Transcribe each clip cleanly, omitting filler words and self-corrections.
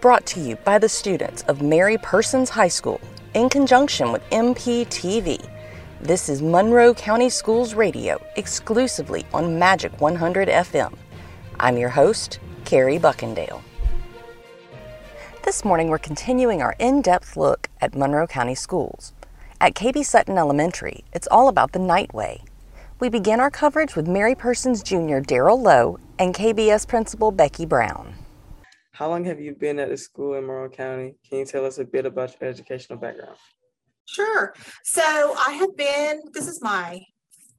brought to you by the students of Mary Persons High School in conjunction with MPTV. This is Monroe County Schools Radio, exclusively on Magic 100 FM. I'm your host, Carrie Buckendale. This morning we're continuing our in-depth look at Monroe County Schools. At KB Sutton Elementary, it's all about the night way. We begin our coverage with Mary Persons Jr. Daryl Lowe and KBS Principal Becky Brown. How long have you been at the school in Monroe County? Can you tell us a bit about your educational background? Sure. So I have been, this is my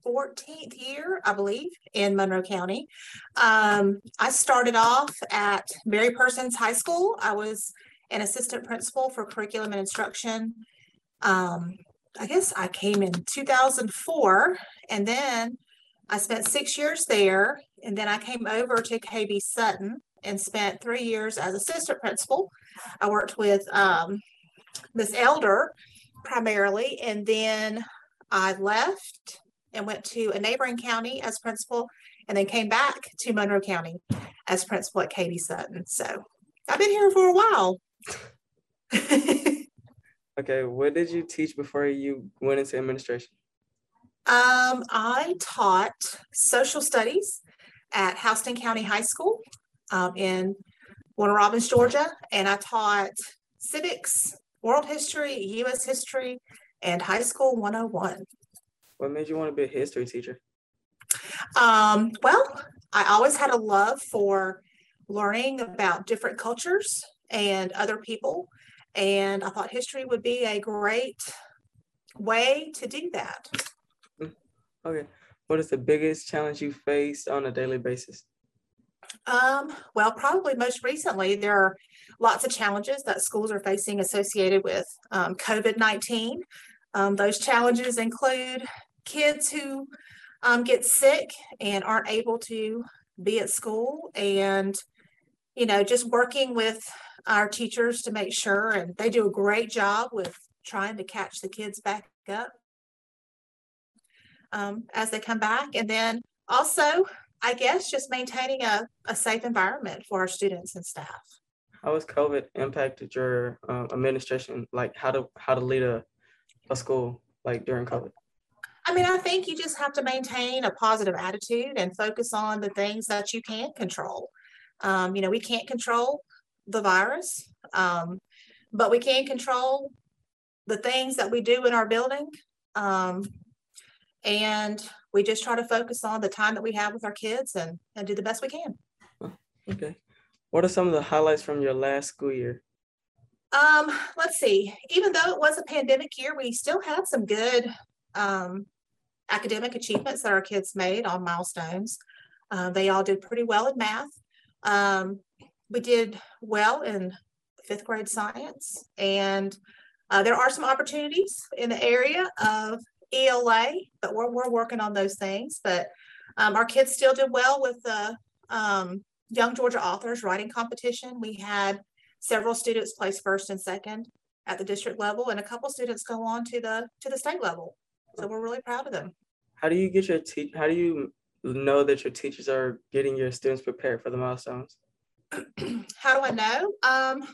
14th year, I believe, in Monroe County. I started off at Mary Persons High School. I was an assistant principal for curriculum and instruction. I guess I came in 2004, and then I spent 6 years there, and then I came over to KB Sutton and spent 3 years as assistant principal. I worked with Miss Elder primarily, and then I left and went to a neighboring county as principal, and then came back to Monroe County as principal at KB Sutton. So I've been here for a while. Okay, what did you teach before you went into administration? I taught social studies at Houston County High School in Warner Robins, Georgia, and I taught civics, world history, U.S. history, and high school 101. What made you want to be a history teacher? Well, I always had a love for learning about different cultures and other people. And I thought history would be a great way to do that. Okay. What is the biggest challenge you faced on a daily basis? Well, probably most recently, there are lots of challenges that schools are facing associated with COVID-19. Those challenges include kids who get sick and aren't able to be at school, and, you know, just working with our teachers to make sure, and they do a great job with trying to catch the kids back up as they come back. And then also, I guess, just maintaining a safe environment for our students and staff. How has COVID impacted your administration? Like how to lead a school like during COVID? I mean, I think you just have to maintain a positive attitude and focus on the things that you can control. You know, we can't control the virus, but we can control the things that we do in our building. And we just try to focus on the time that we have with our kids and do the best we can. Okay. What are some of the highlights from your last school year? Let's see. Even though it was a pandemic year, we still had some good academic achievements that our kids made on milestones. They all did pretty well in math. We did well in fifth grade science, and there are some opportunities in the area of ELA, but we're working on those things. But our kids still did well with the Young Georgia Authors Writing Competition. We had several students place first and second at the district level, and a couple students go on to the state level. So we're really proud of them. How do you get your how do you know that your teachers are getting your students prepared for the milestones? How do I know?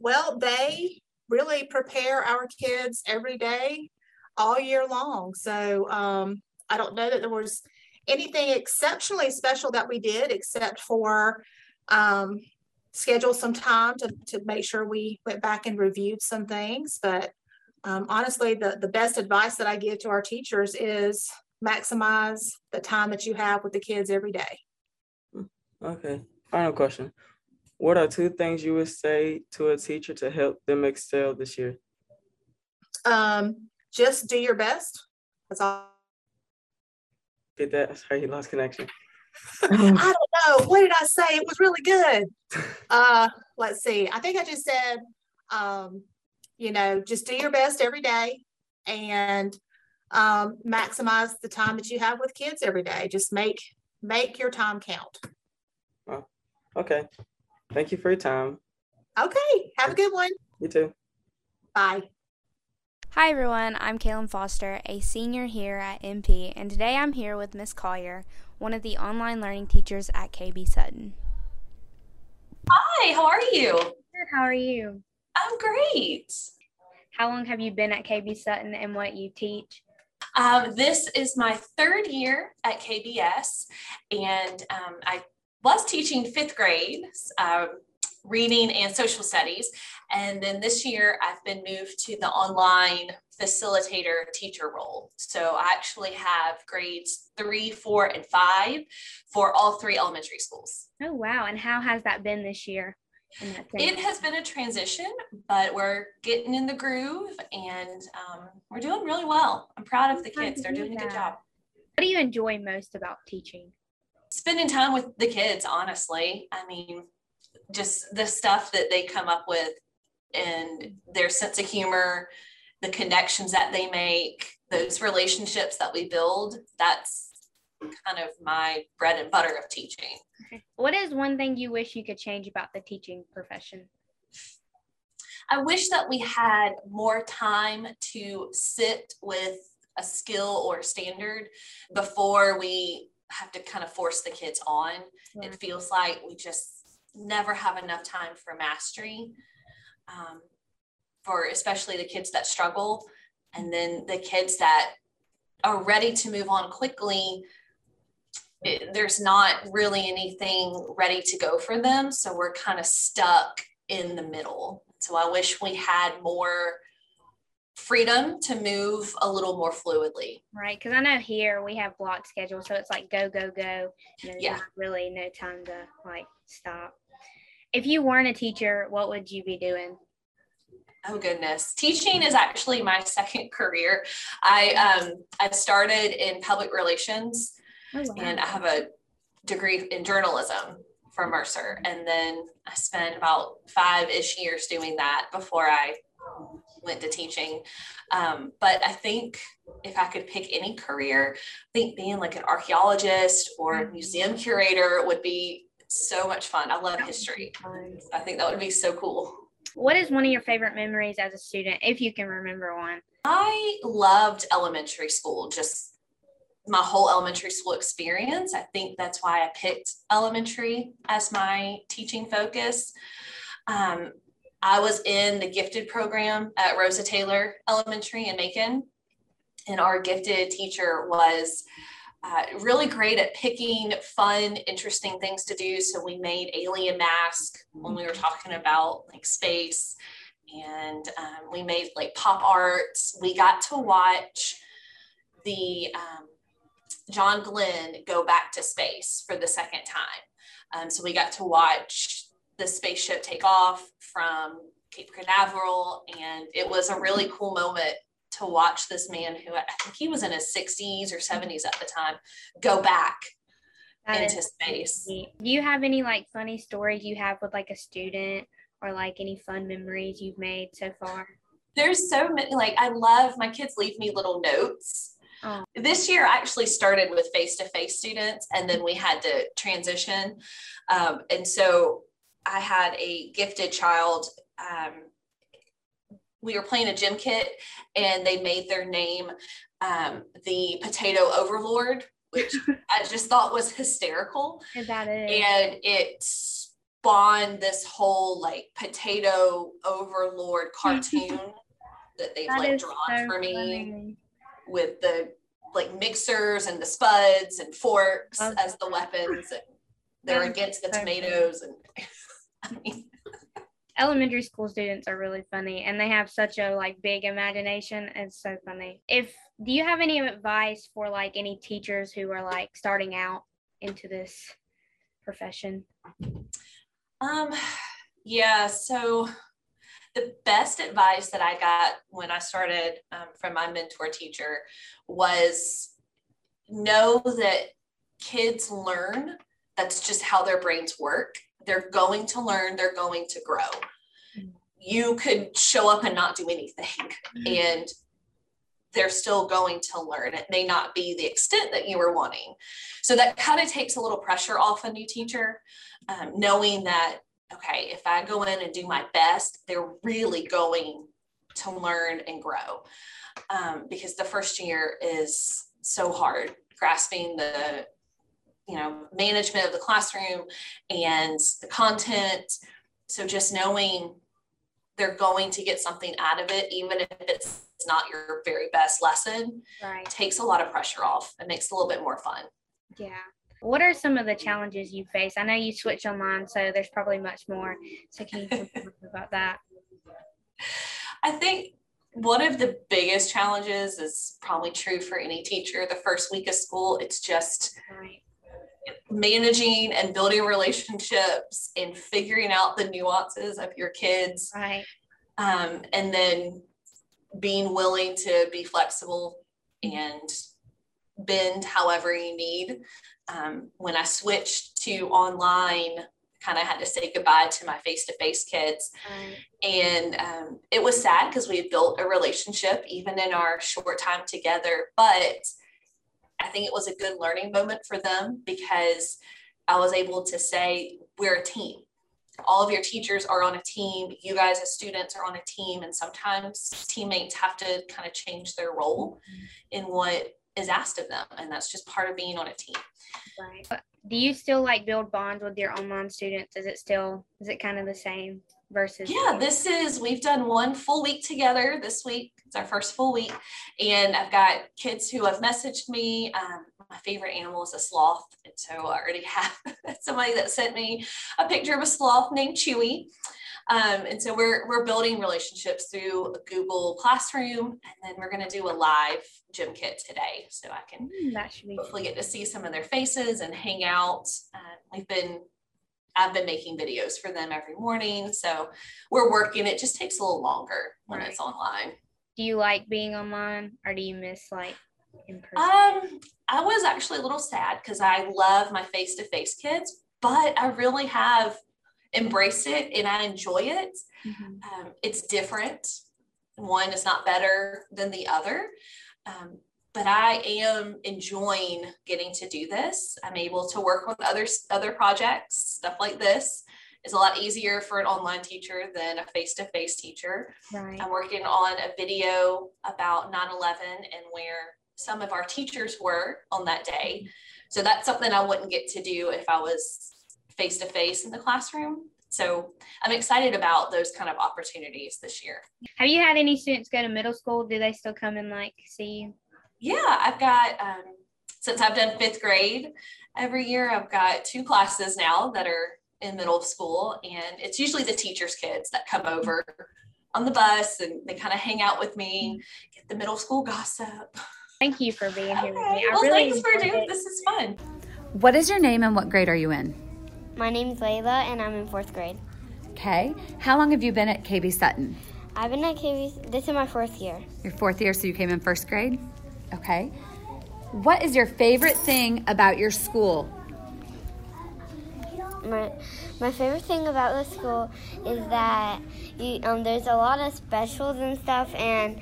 Well, they really prepare our kids every day, all year long. So I don't know that there was anything exceptionally special that we did, except for schedule some time to make sure we went back and reviewed some things. But honestly, the best advice that I give to our teachers is maximize the time that you have with the kids every day. Okay. Final question. What are two things you would say to a teacher to help them excel this year? Just do your best. That's all. Did that? Sorry, you lost connection. I don't know. What did I say? It was really good. Let's see. I think I just said, you know, just do your best every day and maximize the time that you have with kids every day. Just make your time count. Well, okay. Thank you for your time. Okay. Have a good one. You too. Bye. Hi, everyone. I'm Kaylen Foster, a senior here at MP, and today I'm here with Miss Collier, one of the online learning teachers at KB Sutton. Hi, how are you? How are you? I'm great. How long have you been at KB Sutton and what you teach? This is my third year at KBS, and I was teaching fifth grade reading and social studies, and then this year I've been moved to the online facilitator teacher role. So I actually have grades 3, 4, and 5 for all three elementary schools. Oh wow, and how has that been this year? It has been a transition, but we're getting in the groove and we're doing really well. I'm proud of the kids. They're doing a good job. What do you enjoy most about teaching? Spending time with the kids, honestly. I mean, just the stuff that they come up with and their sense of humor, the connections that they make, those relationships that we build. That's kind of my bread and butter of teaching. Okay. What is one thing you wish you could change about the teaching profession? I wish that we had more time to sit with a skill or standard before we have to kind of force the kids on. Yeah. It feels like we just never have enough time for mastery, for especially the kids that struggle, and then the kids that are ready to move on quickly. There's not really anything ready to go for them. So we're kind of stuck in the middle. So I wish we had more freedom to move a little more fluidly. Right. Because I know here we have block schedules. So it's like go, go, go. And yeah. Really no time to like stop. If you weren't a teacher, what would you be doing? Oh goodness. Teaching is actually my second career. I started in public relations. Oh, wow. And I have a degree in journalism from Mercer. And then I spent about 5-ish years doing that before I went to teaching. But I think if I could pick any career, I think being like an archaeologist or a museum curator would be so much fun. I love history. I think that would be so cool. What is one of your favorite memories as a student, if you can remember one? I loved elementary school, just my whole elementary school experience. I think that's why I picked elementary as my teaching focus. I was in the gifted program at Rosa Taylor Elementary in Macon, and our gifted teacher was really great at picking fun, interesting things to do. So we made alien masks when we were talking about like space, and we made like pop arts. We got to watch the John Glenn go back to space for the second time. So we got to watch the spaceship take off from Cape Canaveral, and it was a really cool moment to watch this man who I think he was in his 60s or 70s at the time go back into space. Crazy. Do you have any like funny stories you have with like a student or like any fun memories you've made so far? There's so many. Like I love my kids leave me little notes. Oh. This year I actually started with face-to-face students, and then we had to transition. And so I had a gifted child. We were playing a Gimkit, and they made their name the Potato Overlord, which I just thought was hysterical. That is. And it spawned this whole like Potato Overlord cartoon that they've like drawn so for me. Funny. With the like mixers and the spuds and forks as the weapons, and they're against the tomatoes. And I mean, elementary school students are really funny, and they have such a like big imagination. It's so funny. Do you have any advice for like any teachers who are like starting out into this profession? Yeah. So the best advice that I got when I started from my mentor teacher was know that kids learn. That's just how their brains work. They're going to learn, they're going to grow. You could show up and not do anything, and they're still going to learn. It may not be the extent that you were wanting. So that kind of takes a little pressure off a new teacher, knowing that, okay, if I go in and do my best, they're really going to learn and grow, because the first year is so hard, grasping the, management of the classroom and the content So just knowing they're going to get something out of it, even if it's not your very best lesson, right, takes a lot of pressure off and makes it a little bit more fun. Yeah. What are some of the challenges you face? I know you switch online, so there's probably much more. So can you talk about that? I think one of the biggest challenges is probably true for any teacher. The first week of school, it's just right, managing and building relationships and figuring out the nuances of your kids. Right. And then being willing to be flexible and bend however you need. When I switched to online, kind of had to say goodbye to my face-to-face kids. And it was sad because we had built a relationship even in our short time together, but I think it was a good learning moment for them because I was able to say, we're a team. All of your teachers are on a team. You guys as students are on a team. And sometimes teammates have to kind of change their role in what is asked of them. And that's just part of being on a team. Right. Do you still like build bonds with your online students? Is it kind of the same versus? Yeah, we've done one full week together this week. It's our first full week. And I've got kids who have messaged me. My favorite animal is a sloth. And so I already have somebody that sent me a picture of a sloth named Chewy. And so we're building relationships through Google Classroom, and then we're going to do a live Gimkit today. So I can hopefully get to see some of their faces and hang out. I've been making videos for them every morning. So we're working. It just takes a little longer when it's online. Do you like being online, or do you miss like in person? I was actually a little sad because I love my face-to-face kids, but I really have embrace it and I enjoy it. It's different. One is not better than the other, but I am enjoying getting to do this. I'm able to work with other projects. Stuff like this is a lot easier for an online teacher than a face-to-face teacher. Right. I'm working on a video about 9/11 and where some of our teachers were on that day. So that's something I wouldn't get to do if I was face-to-face in the classroom. So I'm excited about those kind of opportunities this year. Have you had any students go to middle school? Do they still come and like see you? Yeah, I've got, since I've done fifth grade every year, I've got two classes now that are in middle school, and it's usually the teacher's kids that come over on the bus and they kind of hang out with me, get the middle school gossip. Thank you for being here with me. Thanks for doing it. This is fun. What is your name and what grade are you in? My name's Layla, and I'm in fourth grade. Okay. How long have you been at KB Sutton? I've been at KB, this is my fourth year. Your fourth year, so you came in first grade? Okay. What is your favorite thing about your school? My favorite thing about the school is that there's a lot of specials and stuff, and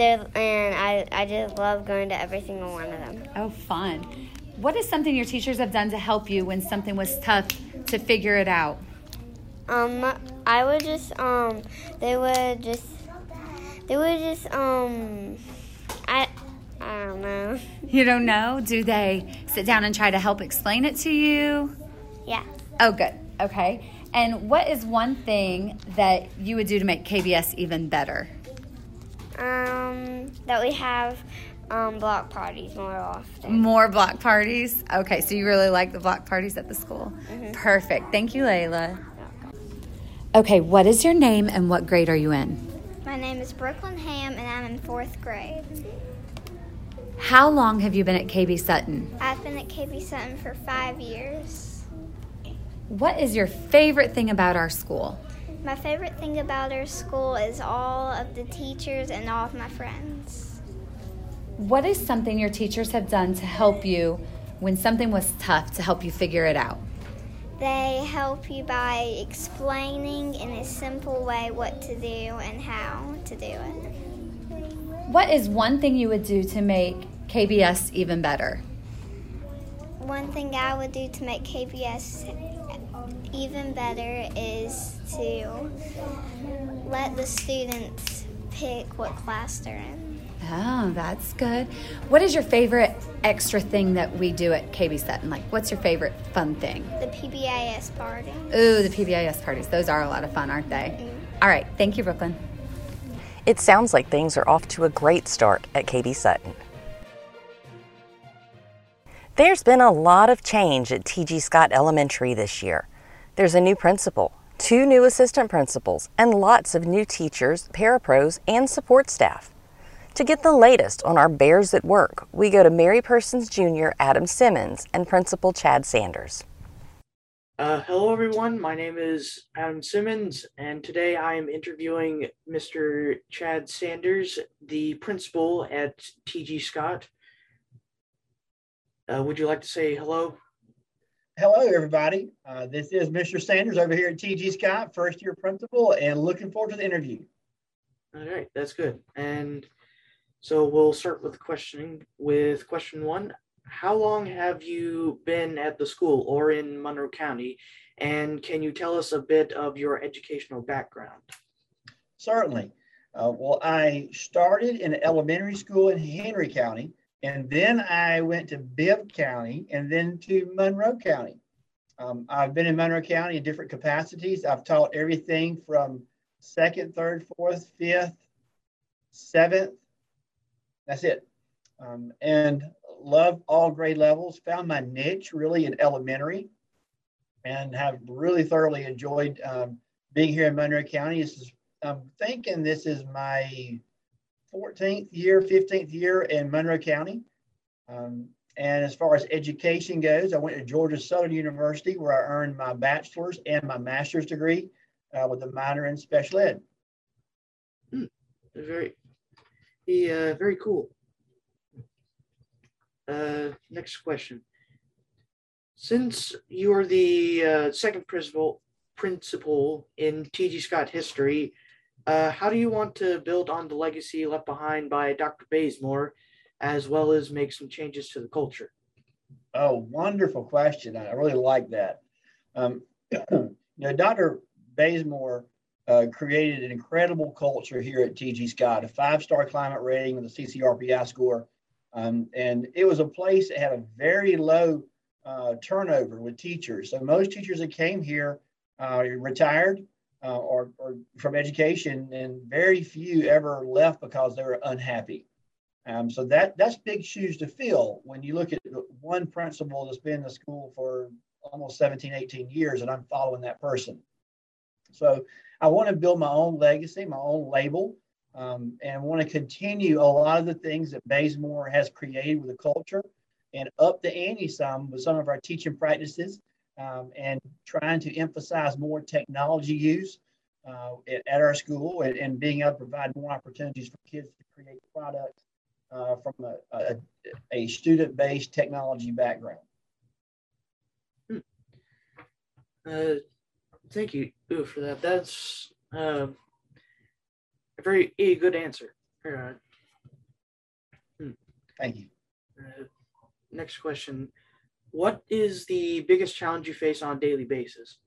I just love going to every single one of them. Oh, fun. What is something your teachers have done to help you when something was tough to figure it out? I don't know. You don't know? Do they sit down and try to help explain it to you? Yeah. Oh, good. Okay. And what is one thing that you would do to make KBS even better? That we have block parties more often. More block parties? Okay, so you really like the block parties at the school? Mm-hmm. Perfect. Thank you, Layla. Okay, what is your name and what grade are you in? My name is Brooklyn Ham, and I'm in fourth grade. How long have you been at KB Sutton? I've been at KB Sutton for 5 years. What is your favorite thing about our school? My favorite thing about our school is all of the teachers and all of my friends. What is something your teachers have done to help you when something was tough to help you figure it out? They help you by explaining in a simple way what to do and how to do it. What is one thing you would do to make KBS even better? One thing I would do to make KBS even better is to let the students pick what class they're in. Oh, that's good. What is your favorite extra thing that we do at KB Sutton? Like, what's your favorite fun thing? The PBIS parties. Ooh, the PBIS parties. Those are a lot of fun, aren't they? Mm-hmm. All right. Thank you, Brooklyn. It sounds like things are off to a great start at KB Sutton. There's been a lot of change at T.G. Scott Elementary this year. There's a new principal, 2 new assistant principals, and lots of new teachers, parapros, and support staff. To get the latest on our Bears at Work, we go to Mary Persons Jr., Adam Simmons, and Principal Chad Sanders. Hello everyone, my name is Adam Simmons, and today I am interviewing Mr. Chad Sanders, the principal at T.G. Scott. Would you like to say hello? Hello everybody, this is Mr. Sanders over here at T.G. Scott, first year principal, and looking forward to the interview. All right, that's good. And so we'll start with questioning with question 1. How long have you been at the school or in Monroe County? And can you tell us a bit of your educational background? Certainly. Well, I started in elementary school in Henry County, and then I went to Bibb County and then to Monroe County. I've been in Monroe County in different capacities. I've taught everything from 2nd, 3rd, 4th, 5th, 7th. That's it. And love all grade levels, found my niche really in elementary, and have really thoroughly enjoyed being here in Monroe County. This is, I'm thinking this is my 15th year in Monroe County. And as far as education goes, I went to Georgia Southern University, where I earned my bachelor's and my master's degree with a minor in special ed. Very cool. Next question. Since you're the 2nd principal in T.G. Scott history, how do you want to build on the legacy left behind by Dr. Bazemore, as well as make some changes to the culture? Oh, wonderful question. I really like that. You know, Dr. Bazemore created an incredible culture here at T.G. Scott, a 5-star climate rating with a CCRPI score. And it was a place that had a very low turnover with teachers. So most teachers that came here retired or from education, and very few ever left because they were unhappy. So that's big shoes to fill when you look at one principal that's been in the school for almost 17, 18 years, and I'm following that person. So I want to build my own legacy, my own label. And want to continue a lot of the things that Bazemore has created with the culture, and up the ante some with some of our teaching practices, and trying to emphasize more technology use at our school, and being able to provide more opportunities for kids to create products from a student-based technology background. Thank you for that. That's very good answer. Thank you. Next question. What is the biggest challenge you face on a daily basis?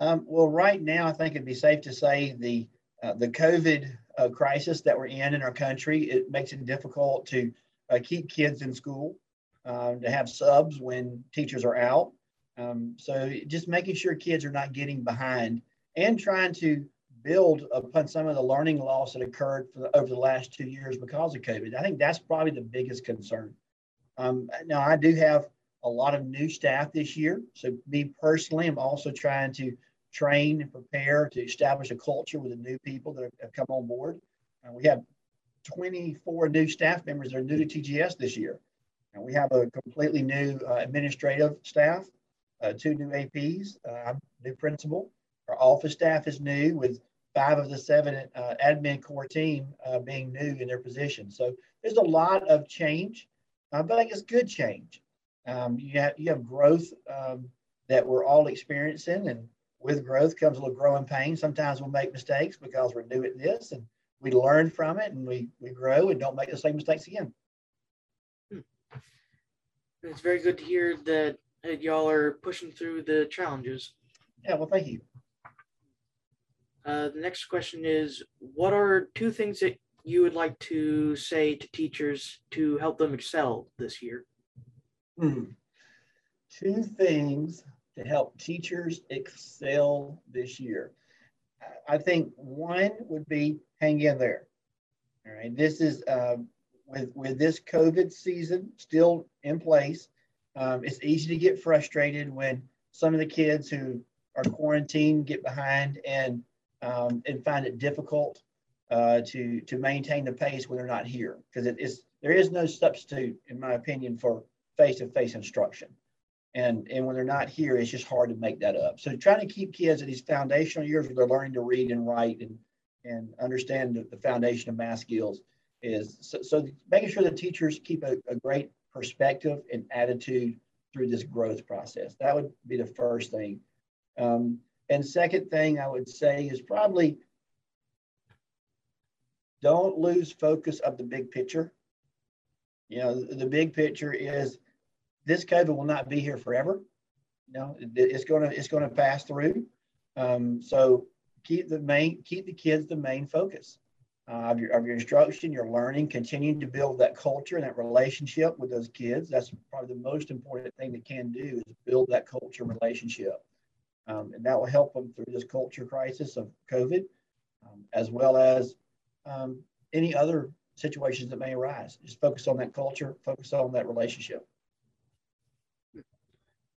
Well, right now, I think it'd be safe to say the COVID crisis that we're in our country, it makes it difficult to keep kids in school, to have subs when teachers are out. So just making sure kids are not getting behind, and trying to build upon some of the learning loss that occurred over the last 2 years because of COVID. I think that's probably the biggest concern. Now, I do have a lot of new staff this year. So me personally, I'm also trying to train and prepare to establish a culture with the new people that have come on board. We have 24 new staff members that are new to TGS this year. And we have a completely new administrative staff, 2 new APs, I'm new principal. Our office staff is new, with 5 of the 7 admin core team being new in their position. So there's a lot of change, but I think it's good change. You have growth that we're all experiencing, and with growth comes a little growing pain. Sometimes we'll make mistakes because we're new at this, and we learn from it, and we grow and don't make the same mistakes again. It's very good to hear that y'all are pushing through the challenges. Yeah, well, thank you. The next question is, what are 2 things that you would like to say to teachers to help them excel this year? Two things to help teachers excel this year. I think one would be hang in there. All right, this is with this COVID season still in place, it's easy to get frustrated when some of the kids who are quarantined get behind and find it difficult to maintain the pace when they're not here, because there is no substitute, in my opinion, for face-to-face instruction. And when they're not here, it's just hard to make that up. So trying to keep kids in these foundational years where they're learning to read and write and understand the foundation of math skills is so making sure that teachers keep a great perspective and attitude through this growth process. That would be the first thing. And second thing I would say is probably don't lose focus of the big picture. You know, the big picture is this COVID will not be here forever. You know, it's gonna pass through. So keep the kids the main focus of your instruction, your learning, continuing to build that culture and that relationship with those kids. That's probably the most important thing they can do is build that culture relationship. And that will help them through this culture crisis of COVID, as well as any other situations that may arise. Just focus on that culture, focus on that relationship.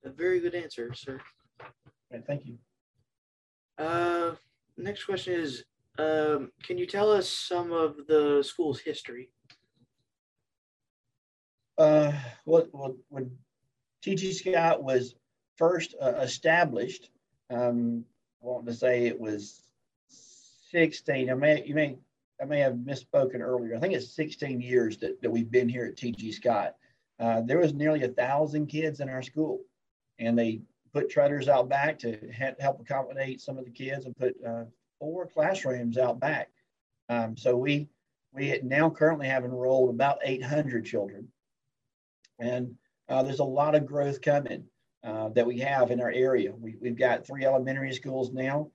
A very good answer, sir. Right, thank you. Next question is, can you tell us some of the school's history? When T.G. Scott was first established, I want to say it was 16. I may have misspoken earlier. I think it's 16 years that we've been here at T.G. Scott. There was nearly 1,000 kids in our school, and they put treaders out back to help accommodate some of the kids and put 4 classrooms out back. So we now currently have enrolled about 800 children. And there's a lot of growth coming that we have in our area. We've got 3 elementary schools now.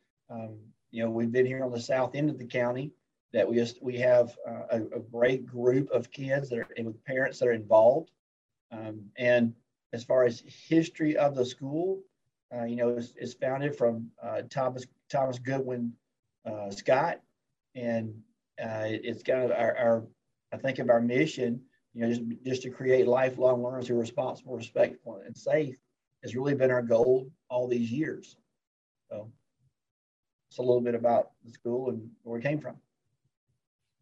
You know, we've been here on the south end of the county that we have a great group of kids that are with parents that are involved. And as far as history of the school, you know, it's founded from Thomas Goodwin Scott, and it's kind of our I think of our mission, you know, just to create lifelong learners who are responsible, respectful, and safe has really been our goal all these years. So it's a little bit about the school and where it came from.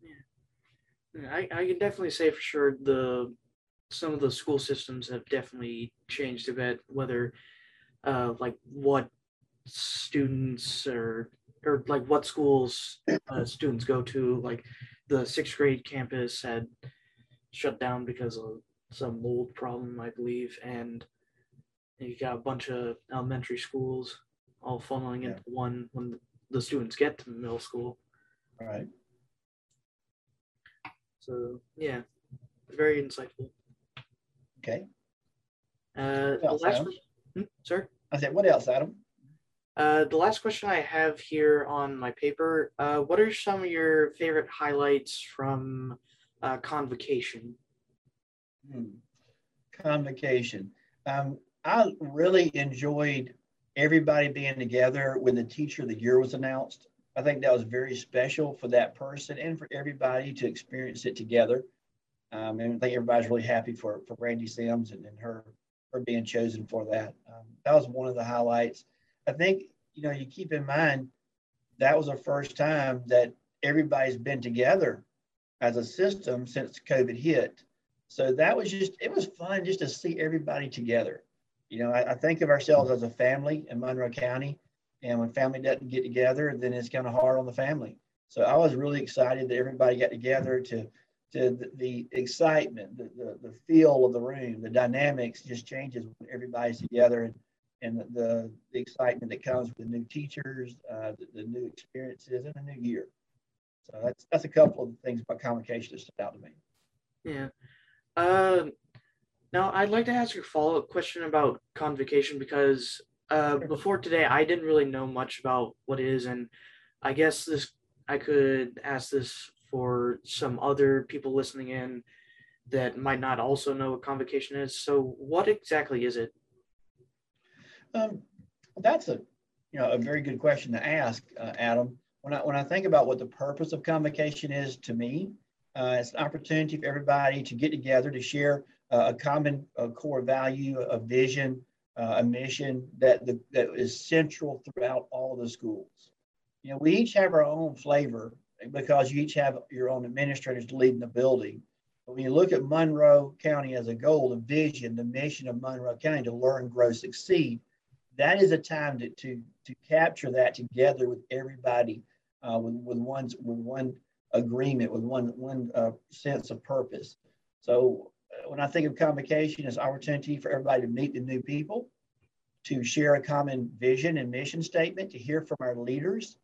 Yeah, I can definitely say for sure some of the school systems have definitely changed a bit, whether like what students or like what schools students go to. Like the 6th grade campus had shut down because of some mold problem, I believe. And you got a bunch of elementary schools all funneling into one when the students get to middle school. All right. So yeah, very insightful. Okay. Sir? I said, what else, Adam? The last question I have here on my paper, what are some of your favorite highlights from convocation? Convocation. I really enjoyed everybody being together when the Teacher of the Year was announced. I think that was very special for that person and for everybody to experience it together. And I think everybody's really happy for Brandy Sims and her being chosen for that. That was one of the highlights. I think, you know, you keep in mind, that was the first time that everybody's been together as a system since COVID hit. So that was it was fun just to see everybody together. You know, I think of ourselves as a family in Monroe County, and when family doesn't get together, then it's kind of hard on the family. So I was really excited that everybody got together to the excitement, the feel of the room, the dynamics just changes when everybody's together, and the excitement that comes with new teachers, the new experiences, and a new year. So that's a couple of things about convocation that stood out to me. Yeah. Now I'd like to ask you a follow-up question about convocation, because before today I didn't really know much about what it is, and I guess I could ask this for some other people listening in that might not also know what convocation is. So what exactly is it? That's a very good question to ask, Adam. When I think about what the purpose of convocation is to me, it's an opportunity for everybody to get together to share a common core value, a vision, a mission that is central throughout all the schools. You know, we each have our own flavor because you each have your own administrators leading the building. But when you look at Monroe County as a goal, the vision, the mission of Monroe County to learn, grow, succeed, that is a time to capture that together with everybody, with one agreement, with one sense of purpose. So when I think of convocation, it's an opportunity for everybody to meet the new people, to share a common vision and mission statement, to hear from our leaders,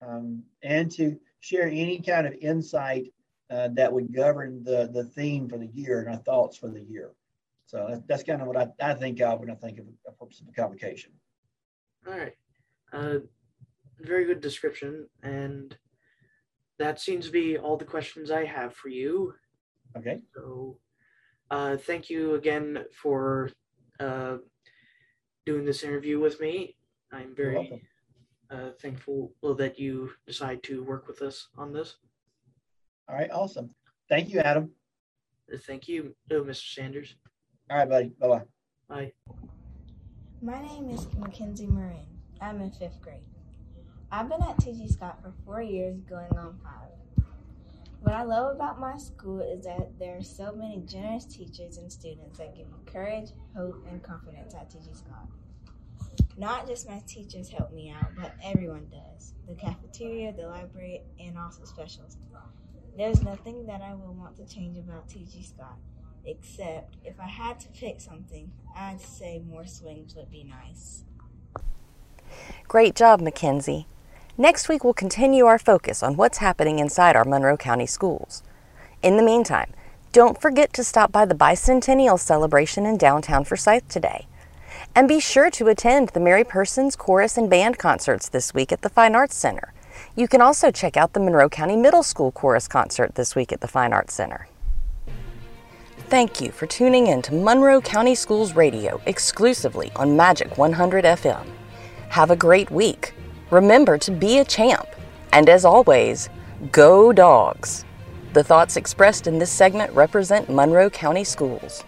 and to share any kind of insight that would govern the theme for the year and our thoughts for the year. So that's kind of what I think of when I think of the purpose of a convocation. All right. Very good description. And that seems to be all the questions I have for you. Okay. So thank you again for doing this interview with me. I'm very thankful that you decide to work with us on this. All right. Awesome. Thank you, Adam. Thank you, Mr. Sanders. All right, buddy. Bye-bye. Bye. My name is Mackenzie Marin. I'm in 5th grade. I've been at T.G. Scott for 4 years, going on 5. What I love about my school is that there are so many generous teachers and students that give you courage, hope, and confidence at T.G. Scott. Not just my teachers help me out, but everyone does. The cafeteria, the library, and also specials. There's nothing that I will want to change about T.G. Scott. Except, if I had to pick something, I'd say more swings would be nice. Great job, Mackenzie. Next week, we'll continue our focus on what's happening inside our Monroe County schools. In the meantime, don't forget to stop by the Bicentennial Celebration in downtown Forsyth today. And be sure to attend the Mary Persons Chorus and Band concerts this week at the Fine Arts Center. You can also check out the Monroe County Middle School Chorus concert this week at the Fine Arts Center. Thank you for tuning in to Monroe County Schools Radio exclusively on Magic 100 FM. Have a great week. Remember to be a champ. And as always, go dogs. The thoughts expressed in this segment represent Monroe County Schools.